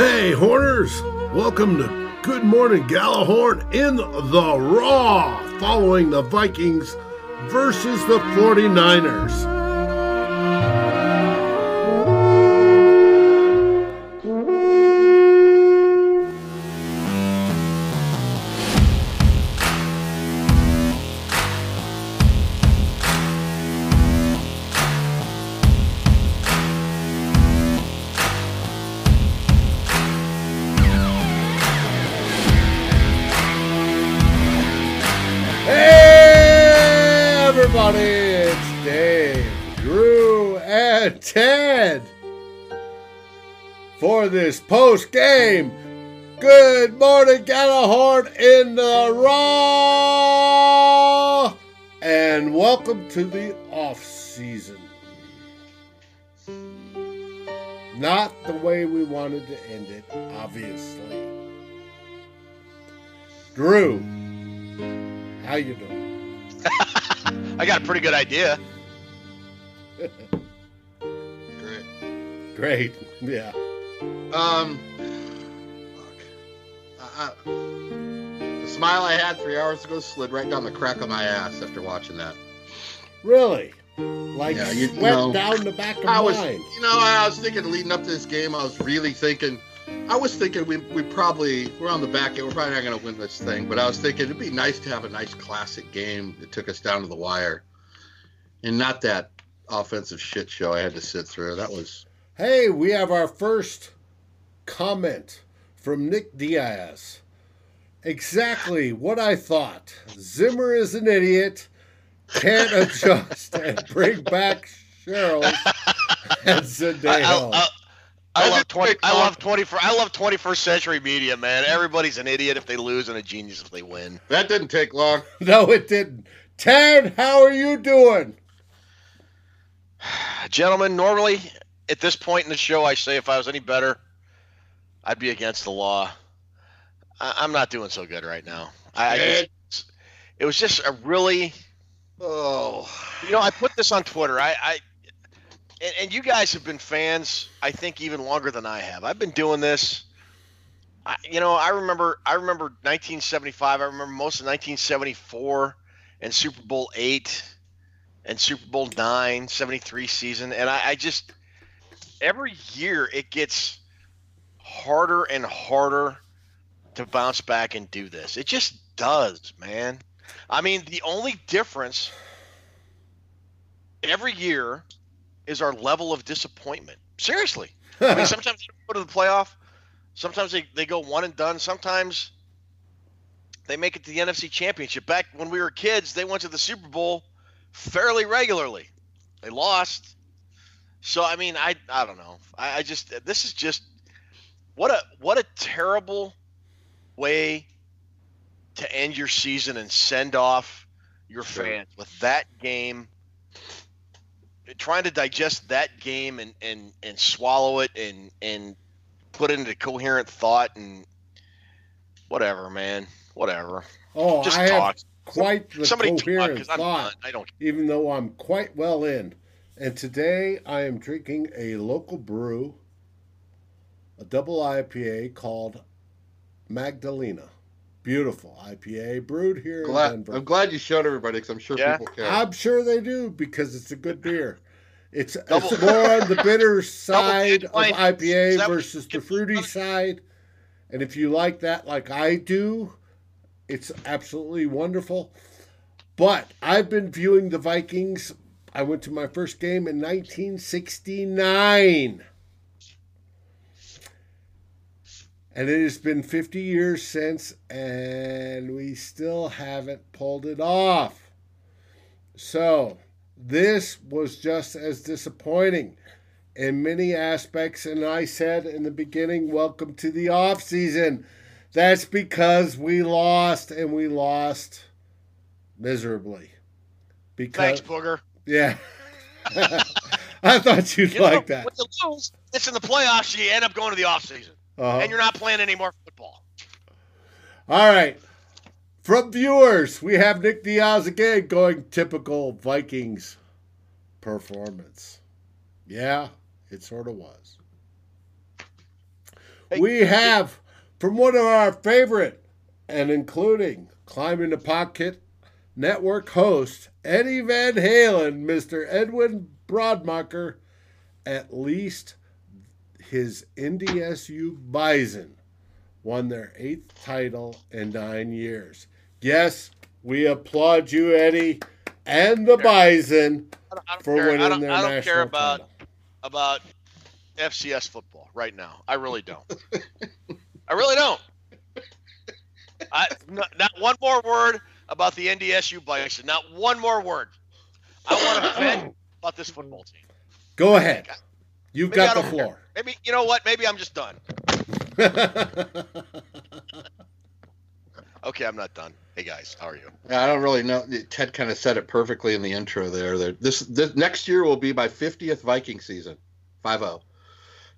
Hey, Horners! Welcome to Good Morning Gjallarhorn in the Raw, following the Vikings versus the 49ers. It's Dave, Drew, and Ted for this post-game Good Morning Gjallarhorn in the Raw, and welcome to the off-season. Not the way we wanted to end it, obviously. Drew, how you doing? I got a pretty good idea. Great. Yeah. The smile I had 3 hours ago slid right down the crack of my ass after watching that. Really? Like, yeah, sweat down the back of mine. I was thinking leading up to this game, I was thinking we're on the back end. We're probably not going to win this thing, but I was thinking it'd be nice to have a nice classic game that took us down to the wire, and not that offensive shit show I had to sit through. That was. Hey, we have our first comment from Nick Diaz. Exactly what I thought. Zimmer is an idiot. Can't adjust and bring back Cheryl and Zendaya. I love 21st century media, man. Everybody's an idiot if they lose and a genius if they win. That didn't take long. No, it didn't. Ted, how are you doing? Gentlemen, normally at this point in the show, I say if I was any better, I'd be against the law. I'm not doing so good right now. It was just a really... Oh, I put this on Twitter. And you guys have been fans, I think, even longer than I have. I've been doing this. I remember 1975. I remember most of 1974 and Super Bowl VIII and Super Bowl IX, 73 season. And I just – every year it gets harder and harder to bounce back and do this. It just does, man. I mean, the only difference every year – is our level of disappointment. Seriously. I mean, sometimes they go to the playoff. Sometimes they go one and done. Sometimes they make it to the NFC Championship. Back when we were kids, they went to the Super Bowl fairly regularly. They lost. So, I mean, I don't know. This is just what a terrible way to end your season and send off your fans with that game. Trying to digest that game and swallow it and put it into coherent thought and whatever, man. Whatever. Oh, just I talk. Have quite the somebody coherent talk, thought, I don't... even though I'm quite well in. And today I am drinking a local brew, a double IPA called Magdalena. Beautiful IPA brewed here in Denver. I'm glad you showed everybody because I'm sure people care. I'm sure they do because it's a good beer. It's more on the bitter side of IPA versus the fruity side. And if you like that like I do, it's absolutely wonderful. But I've been viewing the Vikings. I went to my first game in 1969. And it has been 50 years since, and we still haven't pulled it off. So, this was just as disappointing in many aspects. And I said in the beginning, welcome to the offseason. That's because we lost, and we lost miserably. Thanks, Booger. Yeah. I thought you'd like that. When you lose, it's in the playoffs, you end up going to the offseason. Uh-huh. And you're not playing any more football. All right. From viewers, we have Nick Diaz again going typical Vikings performance. Yeah, it sort of was. We have from one of our favorite and including Climbing the Pocket Network host Eddie Van Halen, Mr. Edwin Broadmacher, at least his NDSU Bison won their 8th title in 9 years. Yes, we applaud you, Eddie, and the Bison for winning their national title. I don't care about FCS football right now. I really don't. I really don't. Not one more word about the NDSU Bison. Not one more word. I want to vent about this football team. Go ahead. You've got the floor. Maybe, you know what? Maybe I'm just done. Okay, I'm not done. Hey, guys, how are you? I don't really know. Ted kind of said it perfectly in the intro there. This next year will be my 50th Viking season, 5-0.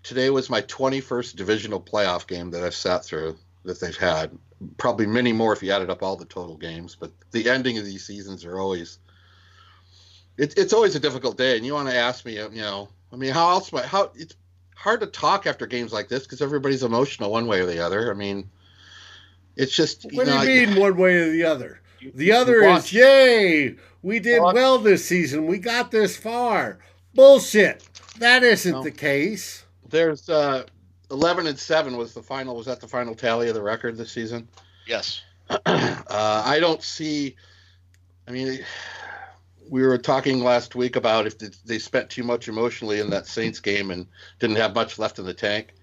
Today was my 21st divisional playoff game that I've sat through that they've had. Probably many more if you added up all the total games, but the ending of these seasons are always it's always a difficult day. And you want to ask me, how else? It's hard to talk after games like this because everybody's emotional one way or the other. I mean, it's just. What do you mean one way or the other? The other is, yay, we did well this season. We got this far. Bullshit. That isn't the case. There's 11-7 was that the final tally of the record this season? Yes. I don't see. I mean, we were talking last week about if they spent too much emotionally in that Saints game and didn't have much left in the tank.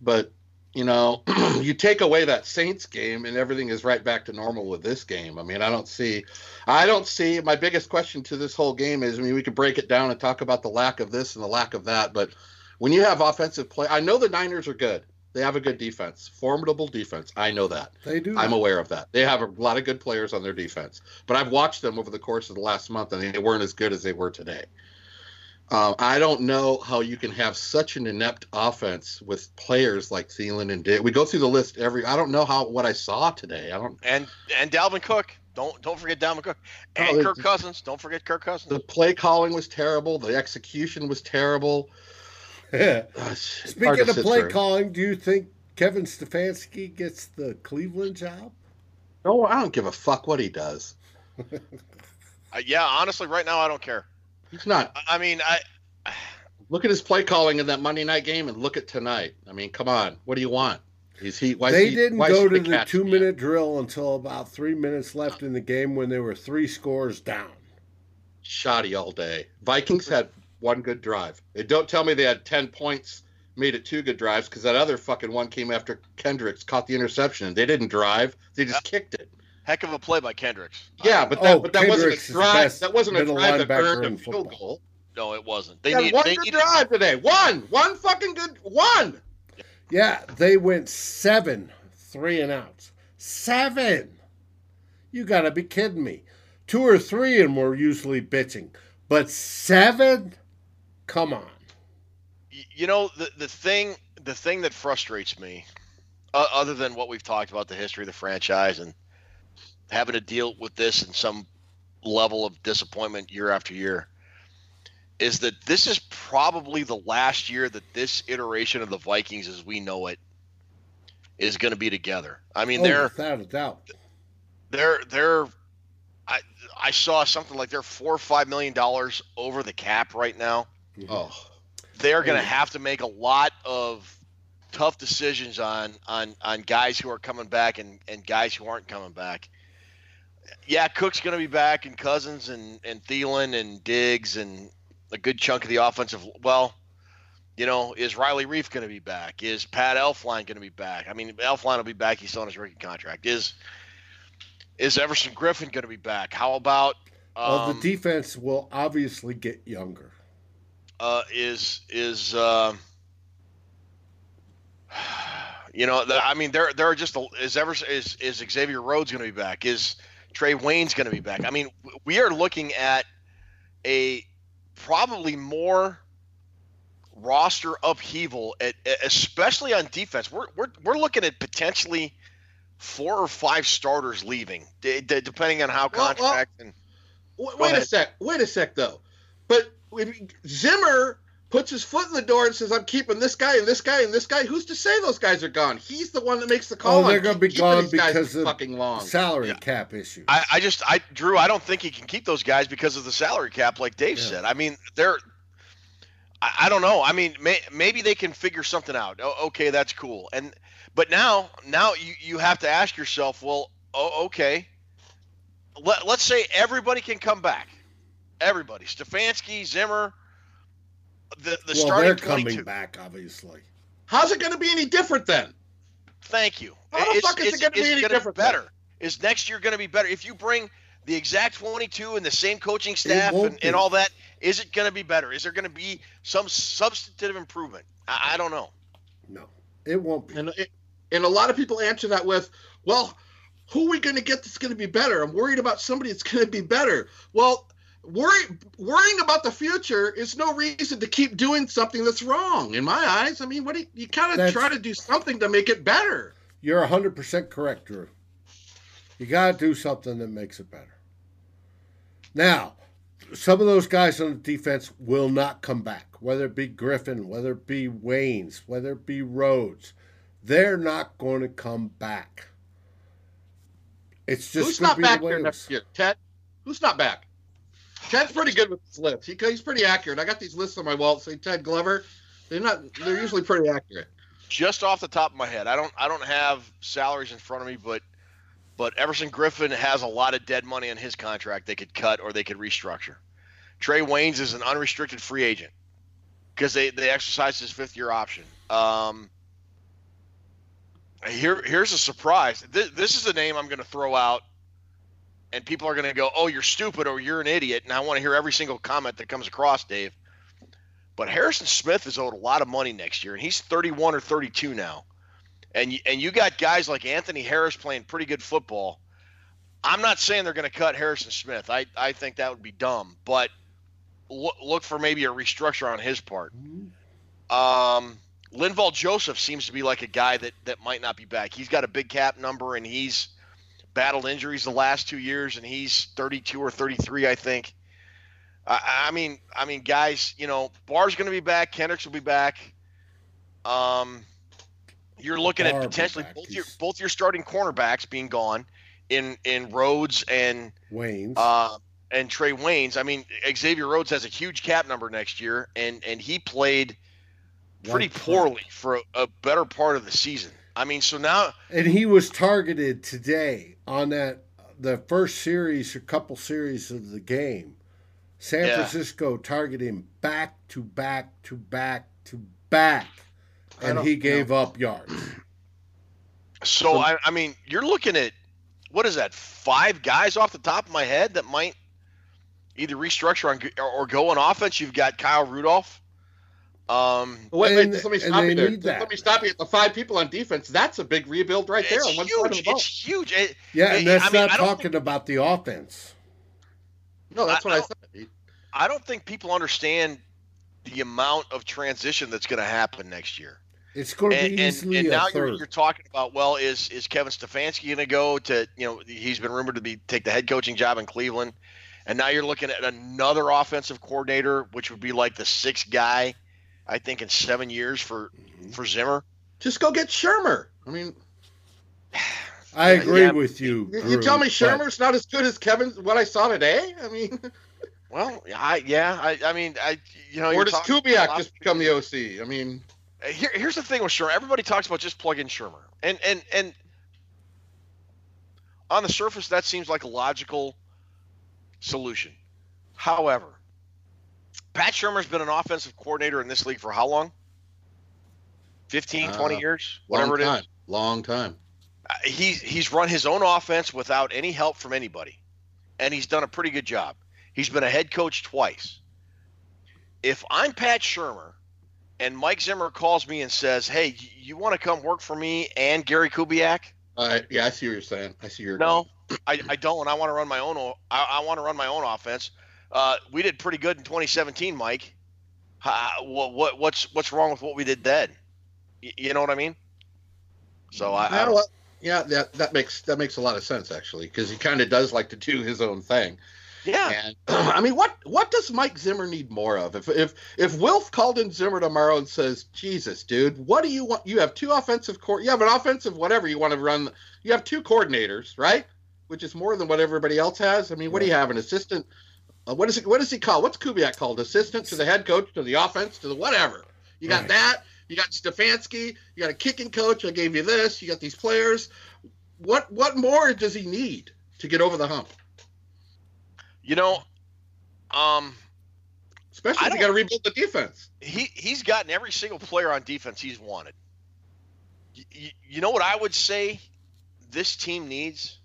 But, you take away that Saints game and everything is right back to normal with this game. I mean, I don't see my biggest question to this whole game is, we could break it down and talk about the lack of this and the lack of that. But when you have offensive play, I know the Niners are good. They have a good defense, formidable defense. I know that. They do. I'm aware of that. They have a lot of good players on their defense. But I've watched them over the course of the last month, and they weren't as good as they were today. I don't know how you can have such an inept offense with players like Thielen and Diggs. We go through the list I don't know what I saw today. And Dalvin Cook. Don't forget Dalvin Cook. And Kirk Cousins. Don't forget Kirk Cousins. The play calling was terrible. The execution was terrible. Yeah. Speaking of play calling, do you think Kevin Stefanski gets the Cleveland job? No, I don't give a fuck what he does. Yeah, honestly, right now I don't care. He's not. I look at his play calling in that Monday night game and look at tonight. I mean, come on, what do you want? They didn't go to the 2-minute drill until about 3 minutes left in the game when they were 3 scores down. Shoddy all day. Vikings had one good drive. Don't tell me they had 10 points, made it 2 good drives, because that other fucking one came after Kendricks caught the interception. They didn't drive. They just kicked it. Heck of a play by Kendricks. Yeah, but that wasn't a drive. That wasn't a drive that earned a field goal. No, it wasn't. They had one good drive today. One fucking good one. Yeah, they went 7 3-and-outs. 7. You got to be kidding me. 2 or 3 and we're usually bitching. But 7? Come on. You know, the thing that frustrates me, other than what we've talked about, the history of the franchise and having to deal with this in some level of disappointment year after year, is that this is probably the last year that this iteration of the Vikings as we know it is going to be together. I mean, without a doubt. I saw something like they're $4 or $5 million over the cap right now. Mm-hmm. They're going to have to make a lot of tough decisions on guys who are coming back and guys who aren't coming back. Yeah, Cook's going to be back, and Cousins and Thielen and Diggs and a good chunk of the offensive. Well, is Riley Reef going to be back? Is Pat Elflein going to be back? I mean, Elflein will be back. He's still on his rookie contract. Is Everson Griffin going to be back? How about the defense will obviously get younger. Is Xavier Rhodes going to be back? Is Trey Waynes going to be back? I mean, we are looking at a probably more roster upheaval, especially on defense. We're looking at potentially 4 or 5 starters leaving, depending on how contract. Wait a sec. Wait a sec, though. But Zimmer puts his foot in the door and says, I'm keeping this guy and this guy and this guy. Who's to say those guys are gone? He's the one that makes the call. Oh, they're going to be gone because of fucking salary cap issues. Drew, I don't think he can keep those guys because of the salary cap, like Dave said. I mean, I don't know. I mean, maybe they can figure something out. Oh, okay, that's cool. But now you have to ask yourself, well, okay, let's say everybody can come back. Everybody. Stefanski, Zimmer, the starting 22. They're coming back, obviously. How's it going to be any different then? Thank you. How the fuck is it going to be any different? Better. Is next year going to be better? If you bring the exact 22 and the same coaching staff and all that, is it going to be better? Is there going to be some substantive improvement? I don't know. No, it won't be. And a lot of people answer that with, well, who are we going to get that's going to be better? I'm worried about somebody that's going to be better. Well, worrying about the future is no reason to keep doing something that's wrong, in my eyes. I mean, what do you kind of try to do something to make it better. You're 100% correct, Drew. You got to do something that makes it better. Now, some of those guys on the defense will not come back, whether it be Griffin, whether it be Waynes, whether it be Rhodes. They're not going to come back. It's just who's not back here next year? Ted? Who's not back? Ted's pretty good with his lists. He's pretty accurate. I got these lists on my wall. Say Ted Glover. They're usually pretty accurate. Just off the top of my head, I don't have salaries in front of me, but Everson Griffin has a lot of dead money in his contract they could cut or they could restructure. Trey Waynes is an unrestricted free agent because they exercised his fifth-year option. Here's a surprise. This is the name I'm going to throw out, and people are going to go, oh, you're stupid or you're an idiot, and I want to hear every single comment that comes across, Dave. But Harrison Smith is owed a lot of money next year, and he's 31 or 32 now. And you got guys like Anthony Harris playing pretty good football. I'm not saying they're going to cut Harrison Smith. I think that would be dumb. But look for maybe a restructure on his part. Linval Joseph seems to be like a guy that might not be back. He's got a big cap number, and he's battled injuries the last 2 years, and he's 32 or 33, I think. I mean, guys, you know, Barr's going to be back. Kendricks will be back. You're looking at potentially both your starting cornerbacks being gone in Rhodes and Waynes and Trey Waynes. I mean, Xavier Rhodes has a huge cap number next year, and he played pretty poorly for a better part of the season. I mean, so now – and he was targeted today on the first series or couple series of the game. San Francisco targeted him back to back to back to back. And he gave up yards. So, I mean, you're looking at, what is that, 5 guys off the top of my head that might either restructure or go on offense. You've got Kyle Rudolph. Let me stop you at the 5 people on defense. That's a big rebuild right there. It's huge. It's huge. About the offense. No, that's what I said. I don't think people understand the amount of transition that's going to happen next year. It's going to be easily and now a third. You're talking about, well, is Kevin Stefanski going to go to, you know, he's been rumored to take the head coaching job in Cleveland, and now you're looking at another offensive coordinator, which would be like the 6th guy, I think, in 7 years for Zimmer. Just go get Shurmur. I mean, I agree with you. You tell me Shurmur's not as good as Kevin? What I saw today. I mean. Well, or does Kubiak just become the OC? I mean, here's the thing with Shurmur. Everybody talks about just plug in Shurmur, and on the surface that seems like a logical solution. However, Pat Shurmur's been an offensive coordinator in this league for how long? 15, 20 years, whatever it is. Long time. He's run his own offense without any help from anybody, and he's done a pretty good job. He's been a head coach twice. If I'm Pat Shurmur and Mike Zimmer calls me and says, hey, you want to come work for me and Gary Kubiak? Yeah, I see what you're saying. I see your no, I don't. I want to run my own. I want to run my own offense. We did pretty good in 2017, Mike. What's wrong with what we did then? You know what I mean? So that makes a lot of sense, actually, because he kind of does like to do his own thing. Yeah. And, I mean, what does Mike Zimmer need more of? If Wilf called in Zimmer tomorrow and says, Jesus, dude, what do you want? You have two offensive – you have an offensive whatever you want to run. You have two coordinators, right, which is more than what everybody else has. I mean, what do you have, an assistant what does he call? What's Kubiak called? Assistant to the head coach, to the offense, to the whatever. You got that. You got Stefanski. You got a kicking coach. I gave you this. You got these players. What more does he need to get over the hump? You know, especially if you got to rebuild the defense. He's gotten every single player on defense he's wanted. You know what I would say this team needs?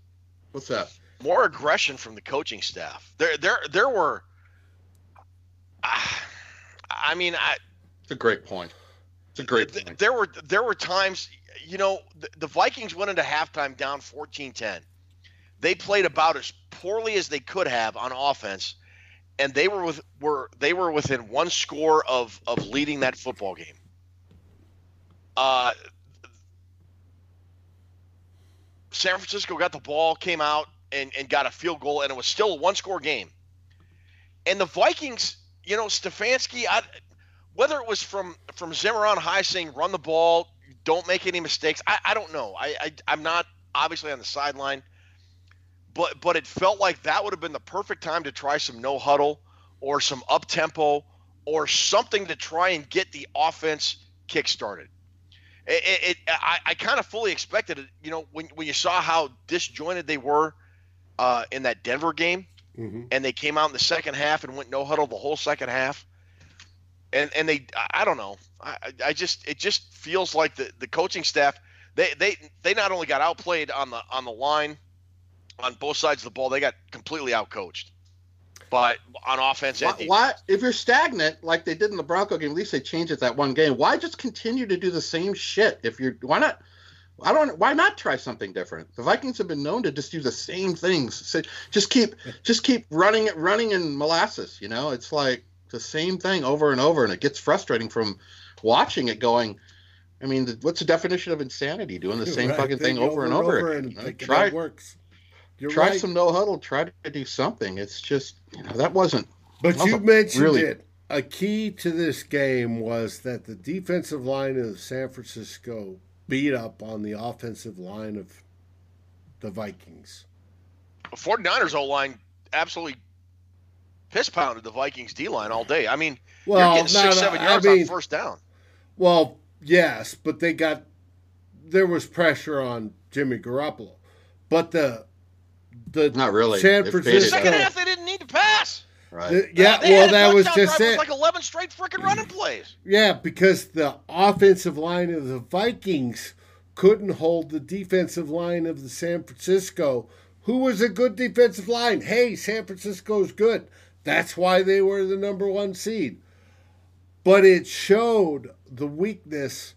What's that? More aggression from the coaching staff. There were. I mean, it's a great point. It's a great point. There were times, you know, the Vikings went into halftime down 14-10. They played about as poorly as they could have on offense, and they were within one score of leading that football game. San Francisco got the ball, came out and got a field goal, and it was still a one-score game. And the Vikings, you know, Stefanski, whether it was from Zimmer on high saying run the ball, don't make any mistakes, I don't know. I'm not obviously on the sideline, but it felt like that would have been the perfect time to try some no-huddle or some up-tempo or something to try and get the offense kick-started. I kind of fully expected it, you know, when you saw how disjointed they were in that Denver game, and they came out in the second half and went no-huddle the whole second half. And they, I don't know. It just feels like the coaching staff, they not only got outplayed on the line, on both sides of the ball, they got completely outcoached. But on offense, why if you're stagnant like they did in the Bronco game, at least they changed it that one game. Why just continue to do the same shit? Why not try something different? The Vikings have been known to just do the same things. So just keep running in molasses. You know, it's like the same thing over and over, and it gets frustrating from watching it going. I mean, what's the definition of insanity? Doing the same fucking thing over and over again. And try it works. Try some no huddle. Try to do something. It's just that wasn't. But you mentioned really... it. A key to this game was that the defensive line of San Francisco beat up on the offensive line of the Vikings. 49ers O line absolutely piss pounded the Vikings D line all day. I mean, you're getting 6-7 yards on first down. Well, yes, but there was pressure on Jimmy Garoppolo, but the not really. San Francisco second half they didn't need to pass. Right? That was just it. It was like 11 straight freaking running plays. Yeah, because the offensive line of the Vikings couldn't hold the defensive line of the San Francisco, who was a good defensive line. Hey, San Francisco's good. That's why they were the number one seed. But it showed the weakness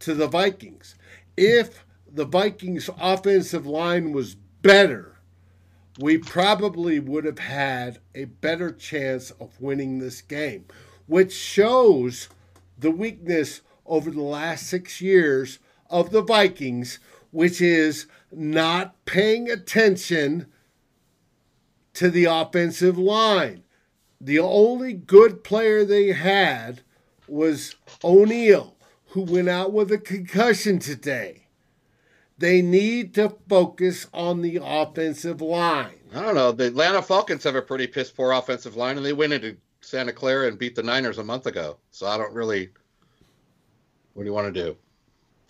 to the Vikings. If the Vikings' offensive line was better, we probably would have had a better chance of winning this game, which shows the weakness over the last 6 years of the Vikings, which is not paying attention to the offensive line. The only good player they had was O'Neill, who went out with a concussion today. They need to focus on the offensive line. I don't know. The Atlanta Falcons have a pretty piss-poor offensive line, and they went into Santa Clara and beat the Niners a month ago. So I don't really – what do you want to do?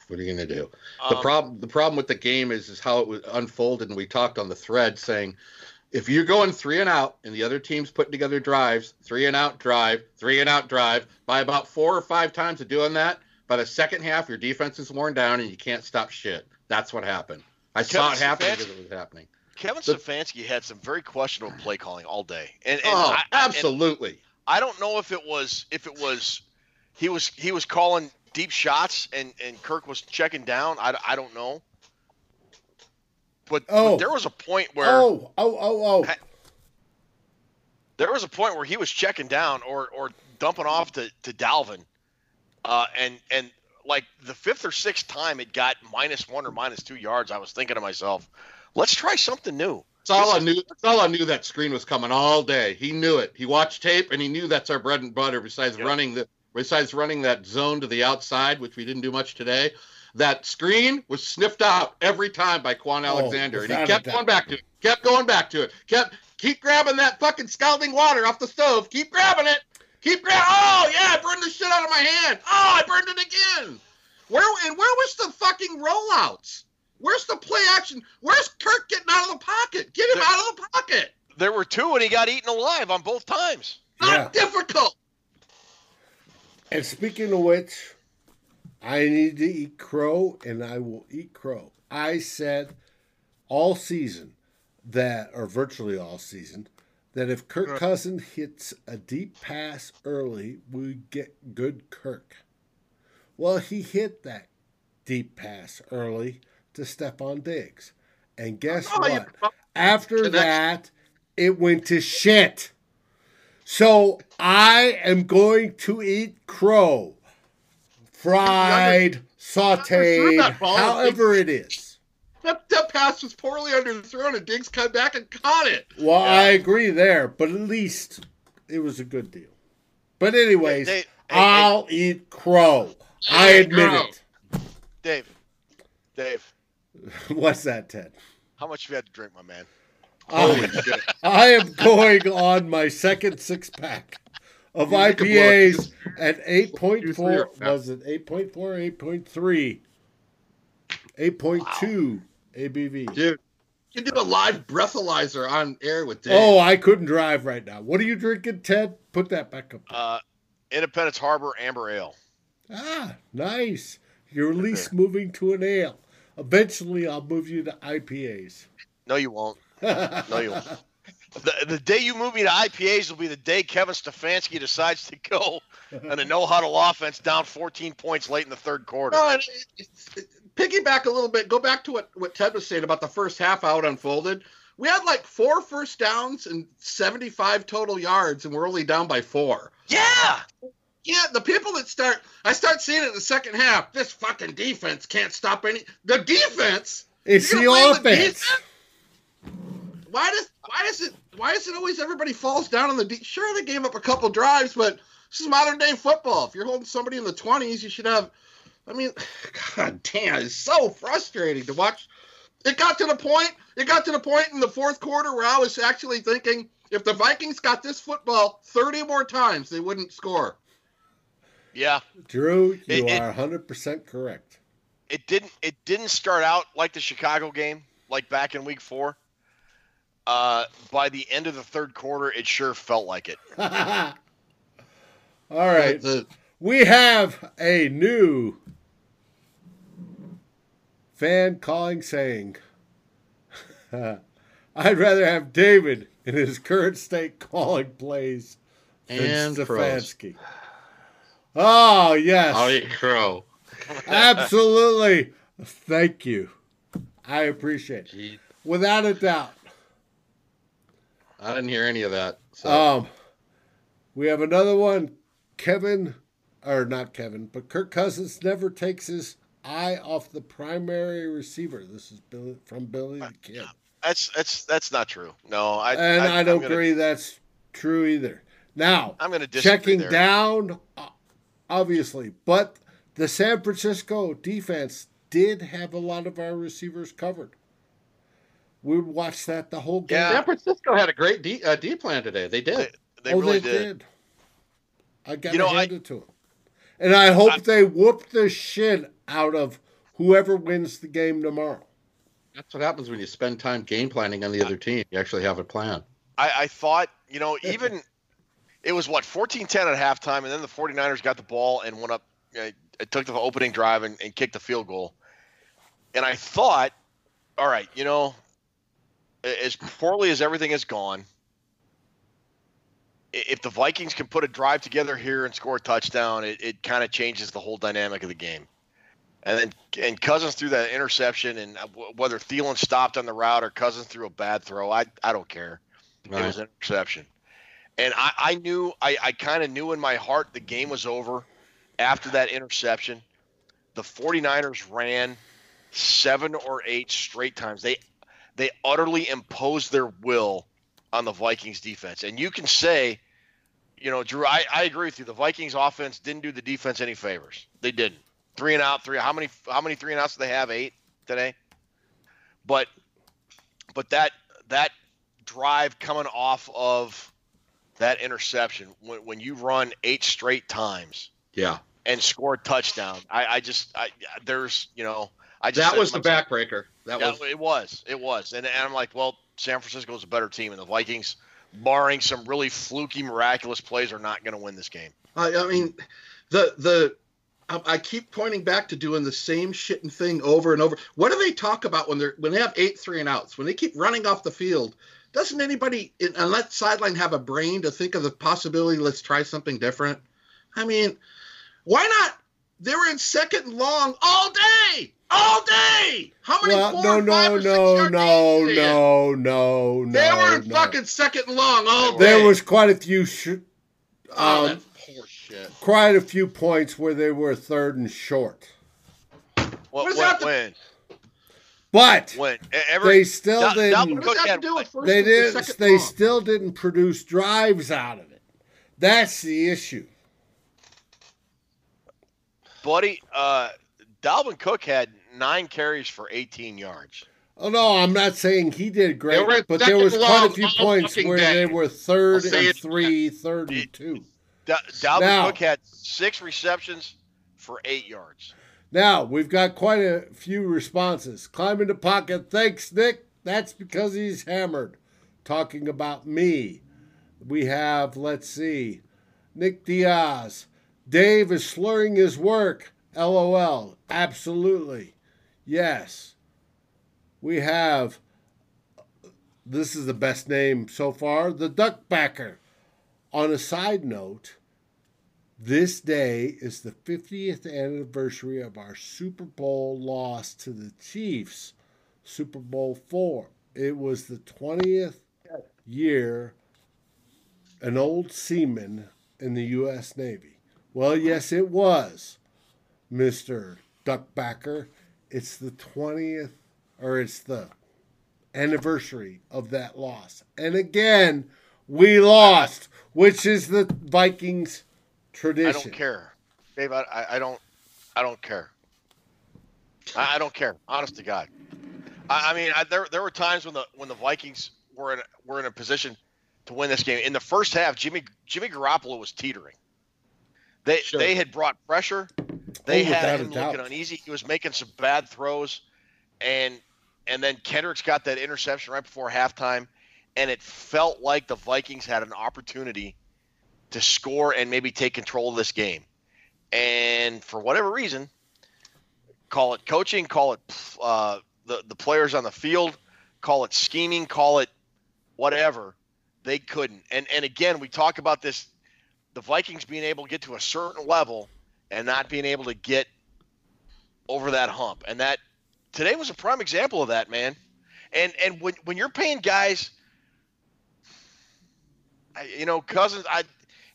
What are you going to do? The problem with the game is how it unfolded, and we talked on the thread saying – if you're going 3-and-out and the other team's putting together drives, 3-and-out drive, by about 4 or 5 times of doing that, by the second half, your defense is worn down and you can't stop shit. That's what happened. I saw it happening. Kevin Stefanski had some very questionable play calling all day. Absolutely. I don't know if it was he was calling deep shots and Kirk was checking down. I don't know. But there was a point where there was a point where he was checking down or dumping off to Dalvin, and like the 5th or 6th time it got -1 or -2 yards. I was thinking to myself, let's try something new. Salah knew that screen was coming all day. He knew it. He watched tape and he knew that's our bread and butter. Besides running that zone to the outside, which we didn't do much today, that screen was sniffed out every time by Quan Alexander, and he kept going back to it. Keep grabbing that fucking scalding water off the stove. Keep grabbing it. Oh yeah, I burned the shit out of my hand. Oh, I burned it again. Where was the fucking rollouts? Where's the play action? Where's Kirk getting out of the pocket? Get him out of the pocket. There were two, and he got eaten alive on both times. Not difficult. And speaking of which, I need to eat crow, and I will eat crow. I said all season that, or virtually all season, that if Kirk Cousins hits a deep pass early, we get good Kirk. Well, he hit that deep pass early to Stephon Diggs. And guess what? After that, it went to shit. So I am going to eat crow. Fried, sauteed, however it is. That pass was poorly underthrown, and Diggs cut back and caught it. Well, I agree there, but at least it was a good deal. But anyways, Dave, I'll eat crow. I admit it. Dave. What's that, Ted? How much have you had to drink, my man? Holy shit. I am going on my second six-pack of IPAs at 8.4. Was it 8.4 or 8.3? 8.2 ABV. Dude, you can do a live breathalyzer on air with Dave. Oh, I couldn't drive right now. What are you drinking, Ted? Put that back up. Independence Harbor Amber Ale. Ah, nice. You're at least moving to an ale. Eventually, I'll move you to IPAs. No, you won't. The day you move me to IPAs will be the day Kevin Stefanski decides to go on a no-huddle offense down 14 points late in the third quarter. No, piggyback a little bit, go back to what Ted was saying about the first half, how it unfolded. We had like 4 first downs and 75 total yards, and we're only down by 4. Yeah! Yeah, the people that I start seeing it in the second half. This fucking defense can't stop the defense. It's the offense. Why is it always everybody falls down on the defense? Sure, they gave up a couple drives, but this is modern day football. If you're holding somebody in the 20s, you should have. I mean, god damn, it's so frustrating to watch. It got to the point in the fourth quarter where I was actually thinking, if the Vikings got this football 30 more times, they wouldn't score. Yeah, Drew, you are 100% correct. It didn't start out like the Chicago game, like back in Week 4. By the end of the third quarter, it sure felt like it. All right, we have a new fan calling saying, "I'd rather have David in his current state calling plays than Stefanski." Oh, yes. I'll eat crow. Absolutely. Thank you. I appreciate it. Without a doubt. I didn't hear any of that. So. We have another one. Kirk Cousins never takes his eye off the primary receiver. This is from Billy the Kid. That's not true. No, I don't agree that's true either. Now, I'm going to disagree checking there. Down... obviously, but the San Francisco defense did have a lot of our receivers covered. We watched that the whole game. Yeah. San Francisco had a great D plan today. They did. They really did. I got to hand it to them. And I hope they whoop the shit out of whoever wins the game tomorrow. That's what happens when you spend time game planning on the other team. You actually have a plan. I thought, even... It was, 14-10 at halftime, and then the 49ers got the ball and went up. It took the opening drive and kicked the field goal. And I thought, all right, as poorly as everything has gone, if the Vikings can put a drive together here and score a touchdown, it kind of changes the whole dynamic of the game. And Cousins threw that interception, and whether Thielen stopped on the route or Cousins threw a bad throw, I don't care. Right. It was an interception. And I kind of knew in my heart the game was over after that interception. The 49ers ran 7 or 8 straight times. They They utterly imposed their will on the Vikings defense. And you can say, you know, Drew, I agree with you. The Vikings offense didn't do the defense any favors. They didn't. Three and out, three. How many three and outs do they have? 8 today. But that drive coming off of that interception, when you run 8 straight times, yeah, and score a touchdown, that was the backbreaker. It was. And I'm like, well, San Francisco is a better team, and the Vikings, barring some really fluky, miraculous plays, are not going to win this game. I mean, I keep pointing back to doing the same shit and thing over and over. What do they talk about when they have 8 three and outs, when they keep running off the field? Doesn't anybody on that sideline have a brain to think of the possibility? Let's try something different. I mean, why not? They were in second and long all day. All day! How many four, five, or six-yard gains? They were in fucking second and long all day. There was quite a few that's poor shit. Quite a few points where they were third and short. What? But they still didn't. They still didn't produce drives out of it. That's the issue, buddy. Dalvin Cook had 9 carries for 18 yards. Oh, no, I'm not saying he did great, but there was quite a few points where they were third and 3, third and 2. Dalvin Cook had 6 receptions for 8 yards. Now, we've got quite a few responses. Climbing the Pocket, thanks, Nick. That's because he's hammered. Talking about me. We have, let's see, Nick Diaz. Dave is slurring his work. LOL. Absolutely. Yes. We have, this is the best name so far, the Duckbacker. On a side note, this day is the 50th anniversary of our Super Bowl loss to the Chiefs, Super Bowl IV. It was the 20th year an old seaman in the U.S. Navy. Well, yes, it was. Mr. Duckbacker, it's the 20th, or it's the anniversary of that loss. And again, we lost, which is the Vikings tradition. I don't care. Dave, I don't care. I don't care. Honest to God. I mean, there were times when the Vikings were in a position to win this game. In the first half, Jimmy Garoppolo was teetering. They had brought pressure. They had him looking uneasy. He was making some bad throws, and then Kendricks got that interception right before halftime, and it felt like the Vikings had an opportunity to score and maybe take control of this game. And for whatever reason, call it coaching, call it the players on the field, call it scheming, call it whatever, they couldn't. And again, we talk about this, the Vikings being able to get to a certain level and not being able to get over that hump. And that today was a prime example of that, man. And when you're paying guys, Cousins,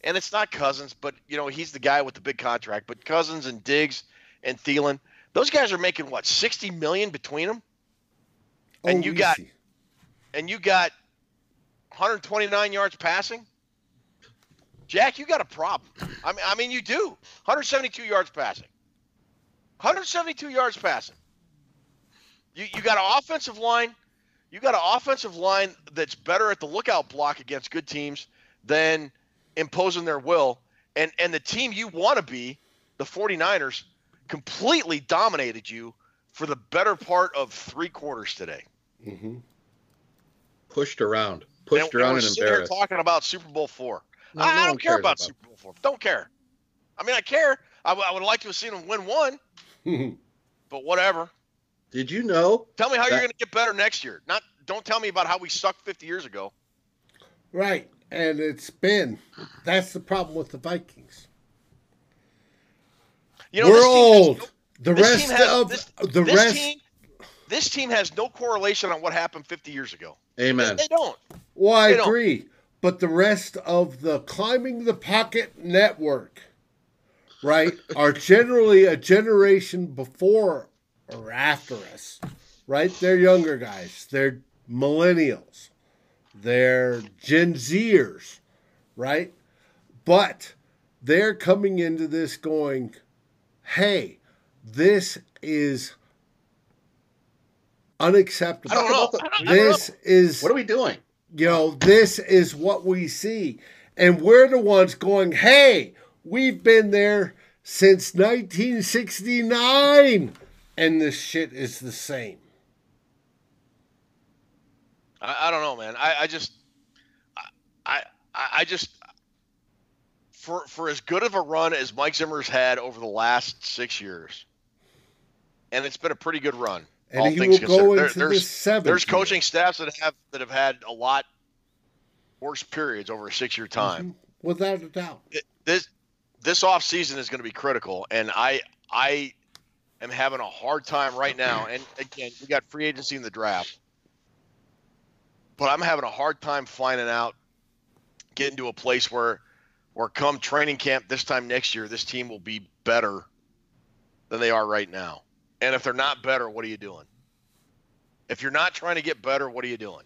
and it's not Cousins, but, you know, he's the guy with the big contract. But Cousins and Diggs and Thielen, those guys are making, what, $60 million between them? And you got 129 yards passing? Jack, you got a problem. I mean, you do. 172 yards passing. 172 yards passing. You got an offensive line. You got an offensive line that's better at the lookout block against good teams than imposing their will. And the team you want to be, the 49ers, completely dominated you for the better part of 3 quarters today. Mm-hmm. Pushed around and embarrassed. We're talking about Super Bowl IV. No, I don't care about Super Bowl IV. Don't care. I mean, I care. I would like to have seen them win one, but whatever. Did you know? Tell me how you're going to get better next year. Don't tell me about how we sucked 50 years ago. Right, and that's the problem with the Vikings. You know, we're old. This team has no correlation on what happened 50 years ago. Amen. They don't. Well, I agree. But the rest of the Climbing the Pocket Network, right, are generally a generation before or after us, right? They're younger guys. They're millennials. They're Gen Zers, right? But they're coming into this going, hey, this is unacceptable. I don't know. What are we doing? You know, this is what we see. And we're the ones going, hey, we've been there since 1969. And this shit is the same. I don't know, man. I just for as good of a run as Mike Zimmer's had over the last 6 years, and it's been a pretty good run. And all things considered, there's coaching staffs that have had a lot worse periods over a 6 year time, mm-hmm. without a doubt. This off season is going to be critical, and I am having a hard time right now. And again, we got free agency in the draft. But I'm having a hard time finding out, getting to a place where come training camp this time next year, this team will be better than they are right now. And if they're not better, what are you doing? If you're not trying to get better, what are you doing?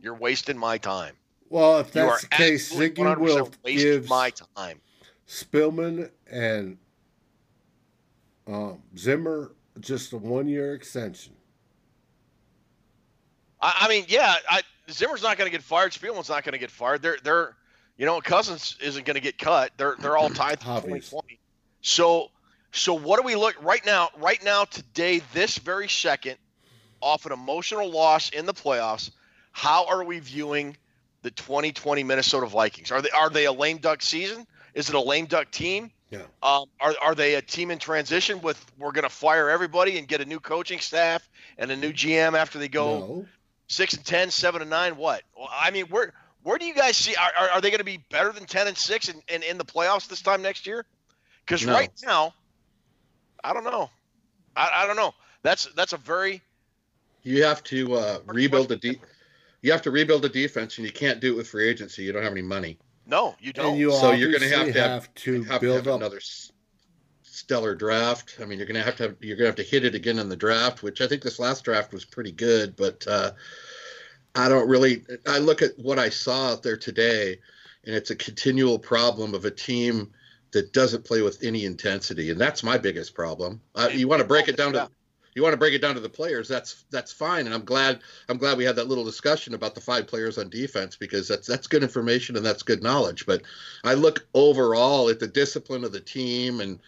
You're wasting my time. Well, if that's the case, Ziggy Wilf gives my time. Spielman and Zimmer just a 1 year extension. I mean, yeah, Zimmer's not going to get fired. Spielman's not going to get fired. They're, you know, Cousins isn't going to get cut. They're all tied to 2020. So what do we look right now, today, this very second, off an emotional loss in the playoffs? How are we viewing the 2020 Minnesota Vikings? Are they a lame duck season? Is it a lame duck team? Yeah. Are they a team in transition with we're going to fire everybody and get a new coaching staff and a new GM after they go? No. 6-10, 7-9, what? Well, I mean, where do you guys see? Are they going to be better than 10-6 and in the playoffs this time next year? Because right now, I don't know. I don't know. That's a very. You have to rebuild the defense. You have to rebuild the defense, and you can't do it with free agency. You don't have any money. No, you don't. So you're going to have to build up another stellar draft. I mean, you're going to have to hit it again in the draft, which I think this last draft was pretty good, but I look at what I saw out there today, and it's a continual problem of a team that doesn't play with any intensity, and that's my biggest problem. You want to break it down to the players. That's fine, and I'm glad we had that little discussion about the five players on defense, because that's good information and that's good knowledge. But I look overall at the discipline of the team, and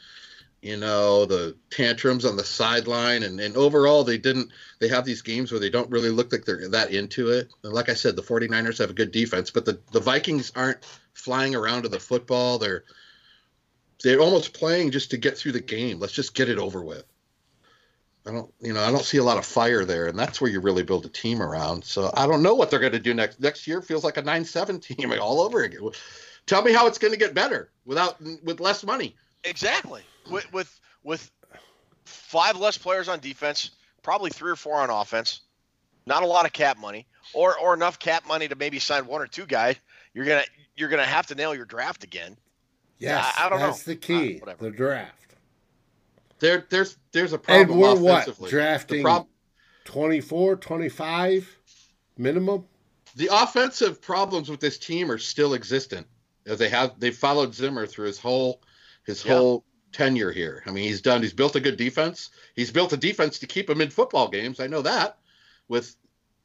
you know, the tantrums on the sideline, and overall they have these games where they don't really look like they're that into it. And like I said, the 49ers have a good defense, but the Vikings aren't flying around to the football. They're almost playing just to get through the game. Let's just get it over with. I don't see a lot of fire there, and that's where you really build a team around. So I don't know what they're going to do next. Next year feels like a 9-7 team all over again. Tell me how it's going to get better with less money. Exactly. With five less players on defense, probably three or four on offense, not a lot of cap money, or enough cap money to maybe sign one or two guys. You're gonna have to nail your draft again. Yes, I don't know. That's the key. The draft. There's a problem. And we're offensively. What? Drafting 24, 25 minimum? The offensive problems with this team are still existent. They followed Zimmer through his whole tenure here. I mean, he's built a good defense. He's built a defense to keep him in football games. I know that.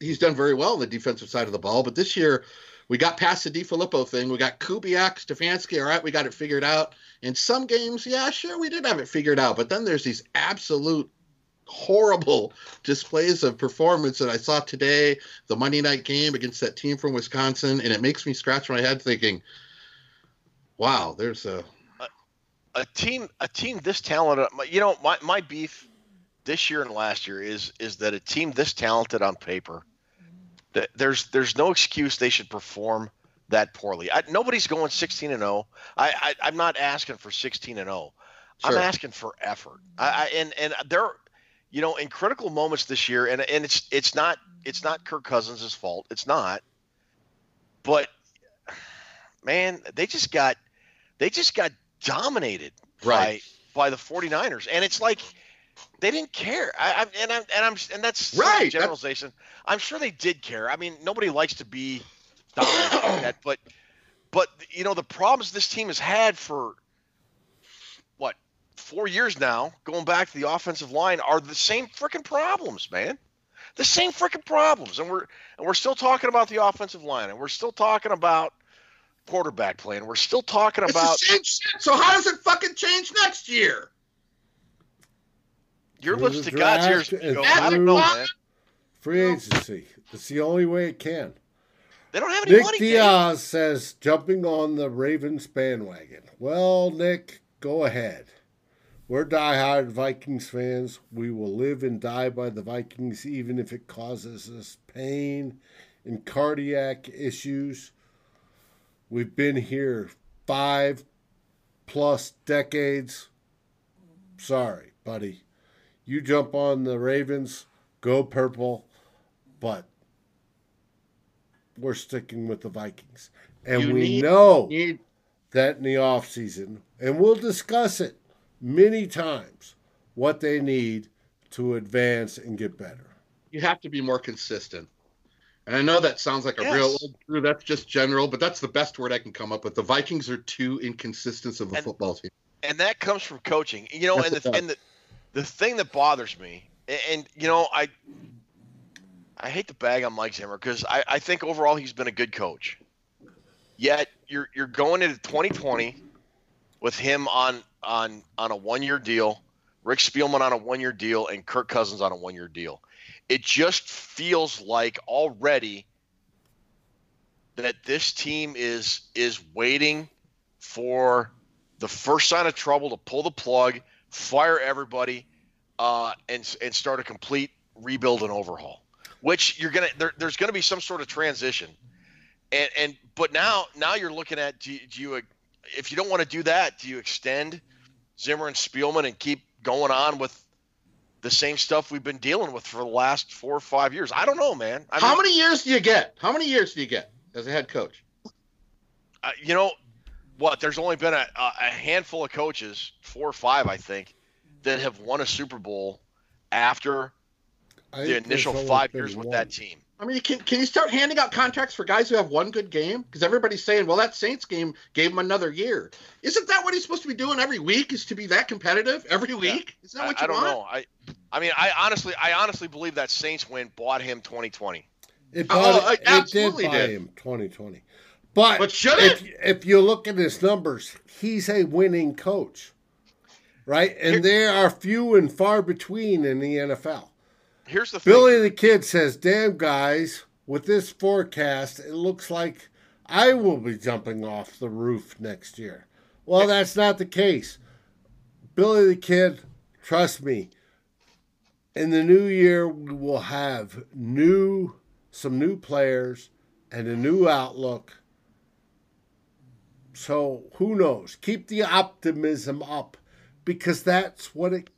He's done very well on the defensive side of the ball, but this year we got past the DiFilippo thing. We got Kubiak, Stefanski. All right, we got it figured out. In some games, yeah, sure, we did have it figured out. But then there's these absolute horrible displays of performance that I saw today, the Monday night game against that team from Wisconsin, and it makes me scratch my head thinking, wow, there's a team this talented. You know, my beef this year and last year is that a team this talented on paper, there's no excuse they should perform that poorly. Nobody's going 16-0. I'm not asking for 16-0. Sure. I'm asking for effort. And there, you know, in critical moments this year, and it's not Kirk Cousins' fault. It's not. But man, they just got dominated by the 49ers, and it's like They didn't care. And that's right. Generalization. I'm sure they did care. I mean, nobody likes to be dominant like that, but you know, the problems this team has had for what, 4 years now, going back to the offensive line, are the same freaking problems, man. The same freaking problems, and we're still talking about the offensive line, and we're still talking about quarterback play, and we're still talking about the same shit. So how does it fucking change next year? Your lips to God's ears. I don't know, man. Free agency. It's the only way it can. They don't have any money. Nick Diaz says, jumping on the Ravens bandwagon. Well, Nick, go ahead. We're diehard Vikings fans. We will live and die by the Vikings, even if it causes us pain and cardiac issues. We've been here 5+ decades. Sorry, buddy. You jump on the Ravens, go purple, but we're sticking with the Vikings. And we know that in the offseason, and we'll discuss it many times, what they need to advance and get better. You have to be more consistent. And I know that sounds like a real old Drew. That's just general, but that's the best word I can come up with. The Vikings are too inconsistent of a football team. And that comes from coaching. You know, that's the thing that bothers me, and you know, I hate to bag on Mike Zimmer because I think overall he's been a good coach. Yet you're going into 2020 with him on a 1-year deal, Rick Spielman on a 1-year deal, and Kirk Cousins on a 1-year deal. It just feels like already that this team is waiting for the first sign of trouble to pull the plug, fire everybody, and start a complete rebuild and overhaul. Which there's gonna be some sort of transition, but now you're looking at do you if you don't want to do that, do you extend Zimmer and Spielman and keep going on with the same stuff we've been dealing with for the last 4 or 5 years? I don't know, man. How many years do you get? How many years do you get as a head coach? You know. What, there's only been a handful of coaches, 4 or 5, I think, that have won a Super Bowl after the initial 5 years with that team. I mean, can you start handing out contracts for guys who have one good game? Because everybody's saying, well, that Saints game gave him another year. Isn't that what he's supposed to be doing every week, is to be that competitive every week? Yeah. Is that what you want? I don't know. I mean, I honestly believe that Saints win bought him 2020. It absolutely did buy him 2020. But if you look at his numbers, he's a winning coach, right? And there are few and far between in the NFL. Here's the thing. Billy the Kid says, damn, guys, with this forecast, it looks like I will be jumping off the roof next year. Well, that's not the case. Billy the Kid, trust me, in the new year, we will have some new players and a new outlook. So who knows? Keep the optimism up, because that's what it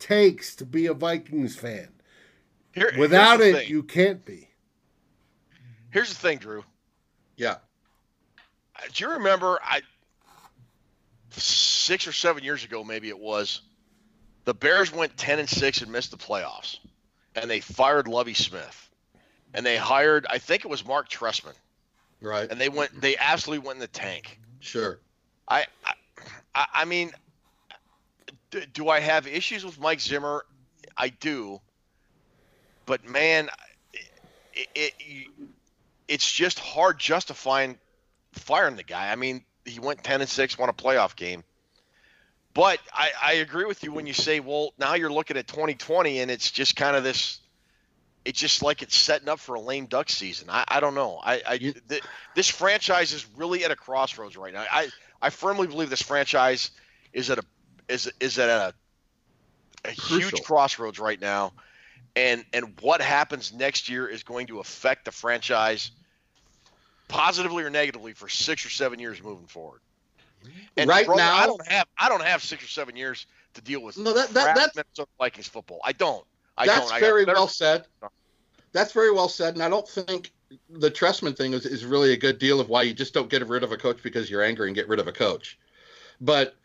takes to be a Vikings fan. Without it, you can't be. Here's the thing, Drew. Yeah. Do you remember 6 or 7 years ago, maybe it was, the Bears went 10-6 and missed the playoffs, and they fired Lovie Smith, and they hired, I think it was Mark Trestman. Right. And they absolutely went in the tank. Sure. I mean, do I have issues with Mike Zimmer? I do. But, man, it's just hard justifying firing the guy. I mean, he went 10-6, won a playoff game. But I agree with you when you say, well, now you're looking at 2020, and it's just kind of this – it's just like it's setting up for a lame duck season. I don't know. This franchise is really at a crossroads right now. I firmly believe this franchise is at a huge crossroads right now, and what happens next year is going to affect the franchise positively or negatively for 6 or 7 years moving forward. And right now, I don't have 6 or 7 years to deal with. No, that's Minnesota Vikings football. I don't. That's very well said. That's very well said, and I don't think the Trestman thing is really a good deal of why you just don't get rid of a coach because you're angry and get rid of a coach. But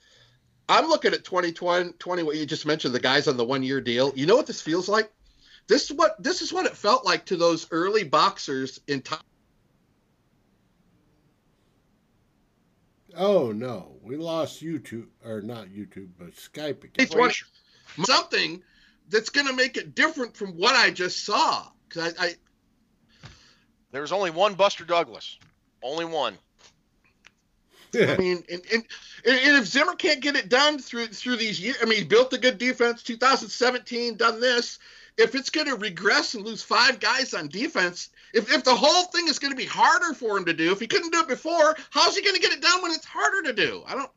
I'm looking at 2020, what you just mentioned, the guys on the one-year deal. You know what this feels like? This is what it felt like to those early boxers in time. Oh, no. We lost YouTube, or not YouTube, but Skype again. Something that's going to make it different from what I just saw. Because there was only one Buster Douglas. Only one. Yeah. I mean, and if Zimmer can't get it done through these years, I mean, he built a good defense, 2017, done this. If it's going to regress and lose five guys on defense, if the whole thing is going to be harder for him to do, if he couldn't do it before, how's he going to get it done when it's harder to do? I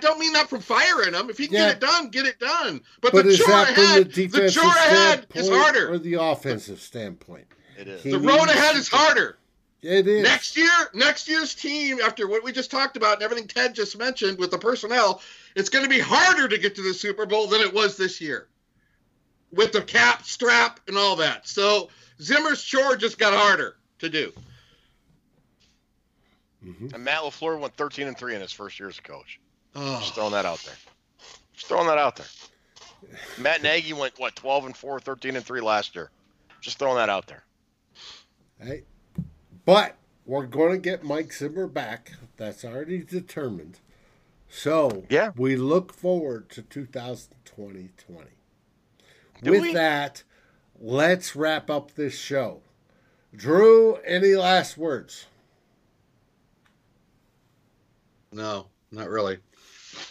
don't mean that from firing him. If he can get it done. But the chore ahead, is harder. Or the offensive standpoint, it is. The road ahead is harder. It is. Next year's team, after what we just talked about and everything Ted just mentioned with the personnel, it's going to be harder to get to the Super Bowl than it was this year, with the cap, strap, and all that. So Zimmer's chore just got harder to do. Mm-hmm. And Matt LaFleur went 13-3 in his first year as a coach. Oh. Just throwing that out there. Matt Nagy went, 12-4, 13-3 last year. Just throwing that out there. Hey, but we're going to get Mike Zimmer back. That's already determined. So we look forward to 2020. With that, let's wrap up this show. Drew, any last words? No, not really.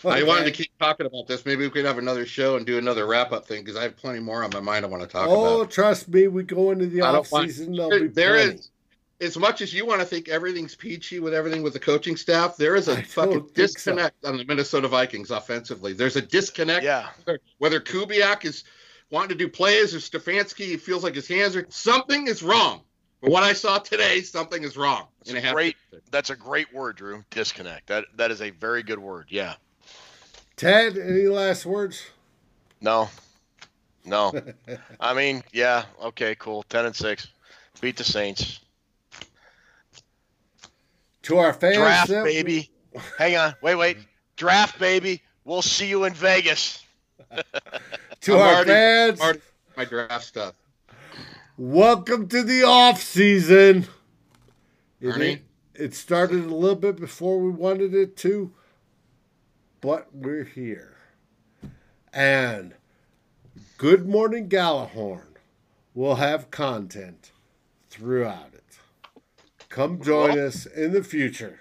Okay. I wanted to keep talking about this. Maybe we could have another show and do another wrap-up thing, because I have plenty more on my mind I want to talk about. Oh, trust me, we go into the off-season. There is, as much as you want to think everything's peachy with everything with the coaching staff, there is a fucking disconnect on the Minnesota Vikings offensively. There's a disconnect. Yeah. Whether Kubiak is wanting to do plays or Stefanski feels like his hands are... Something is wrong. But what I saw today, something is wrong. That's a great word, Drew. Disconnect. That is a very good word. Yeah. Ted, any last words? No. I mean, yeah. Okay, cool. 10-6. Beat the Saints. To our fans. Draft, baby. Hang on. Wait. Draft, baby. We'll see you in Vegas. To our fans, my draft stuff. Welcome to the off season. It started a little bit before we wanted it to, but we're here. And Good Morning Gjallarhorn will have content throughout it. Come join us in the future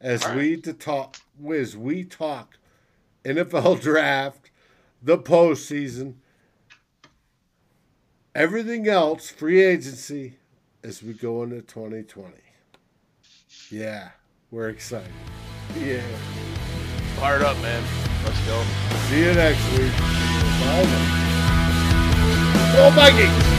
as we talk NFL draft, the postseason, everything else, free agency, as we go into 2020. Yeah, we're excited. Yeah. Fired up, man. Let's go. See you next week. Bye. Go Vikings!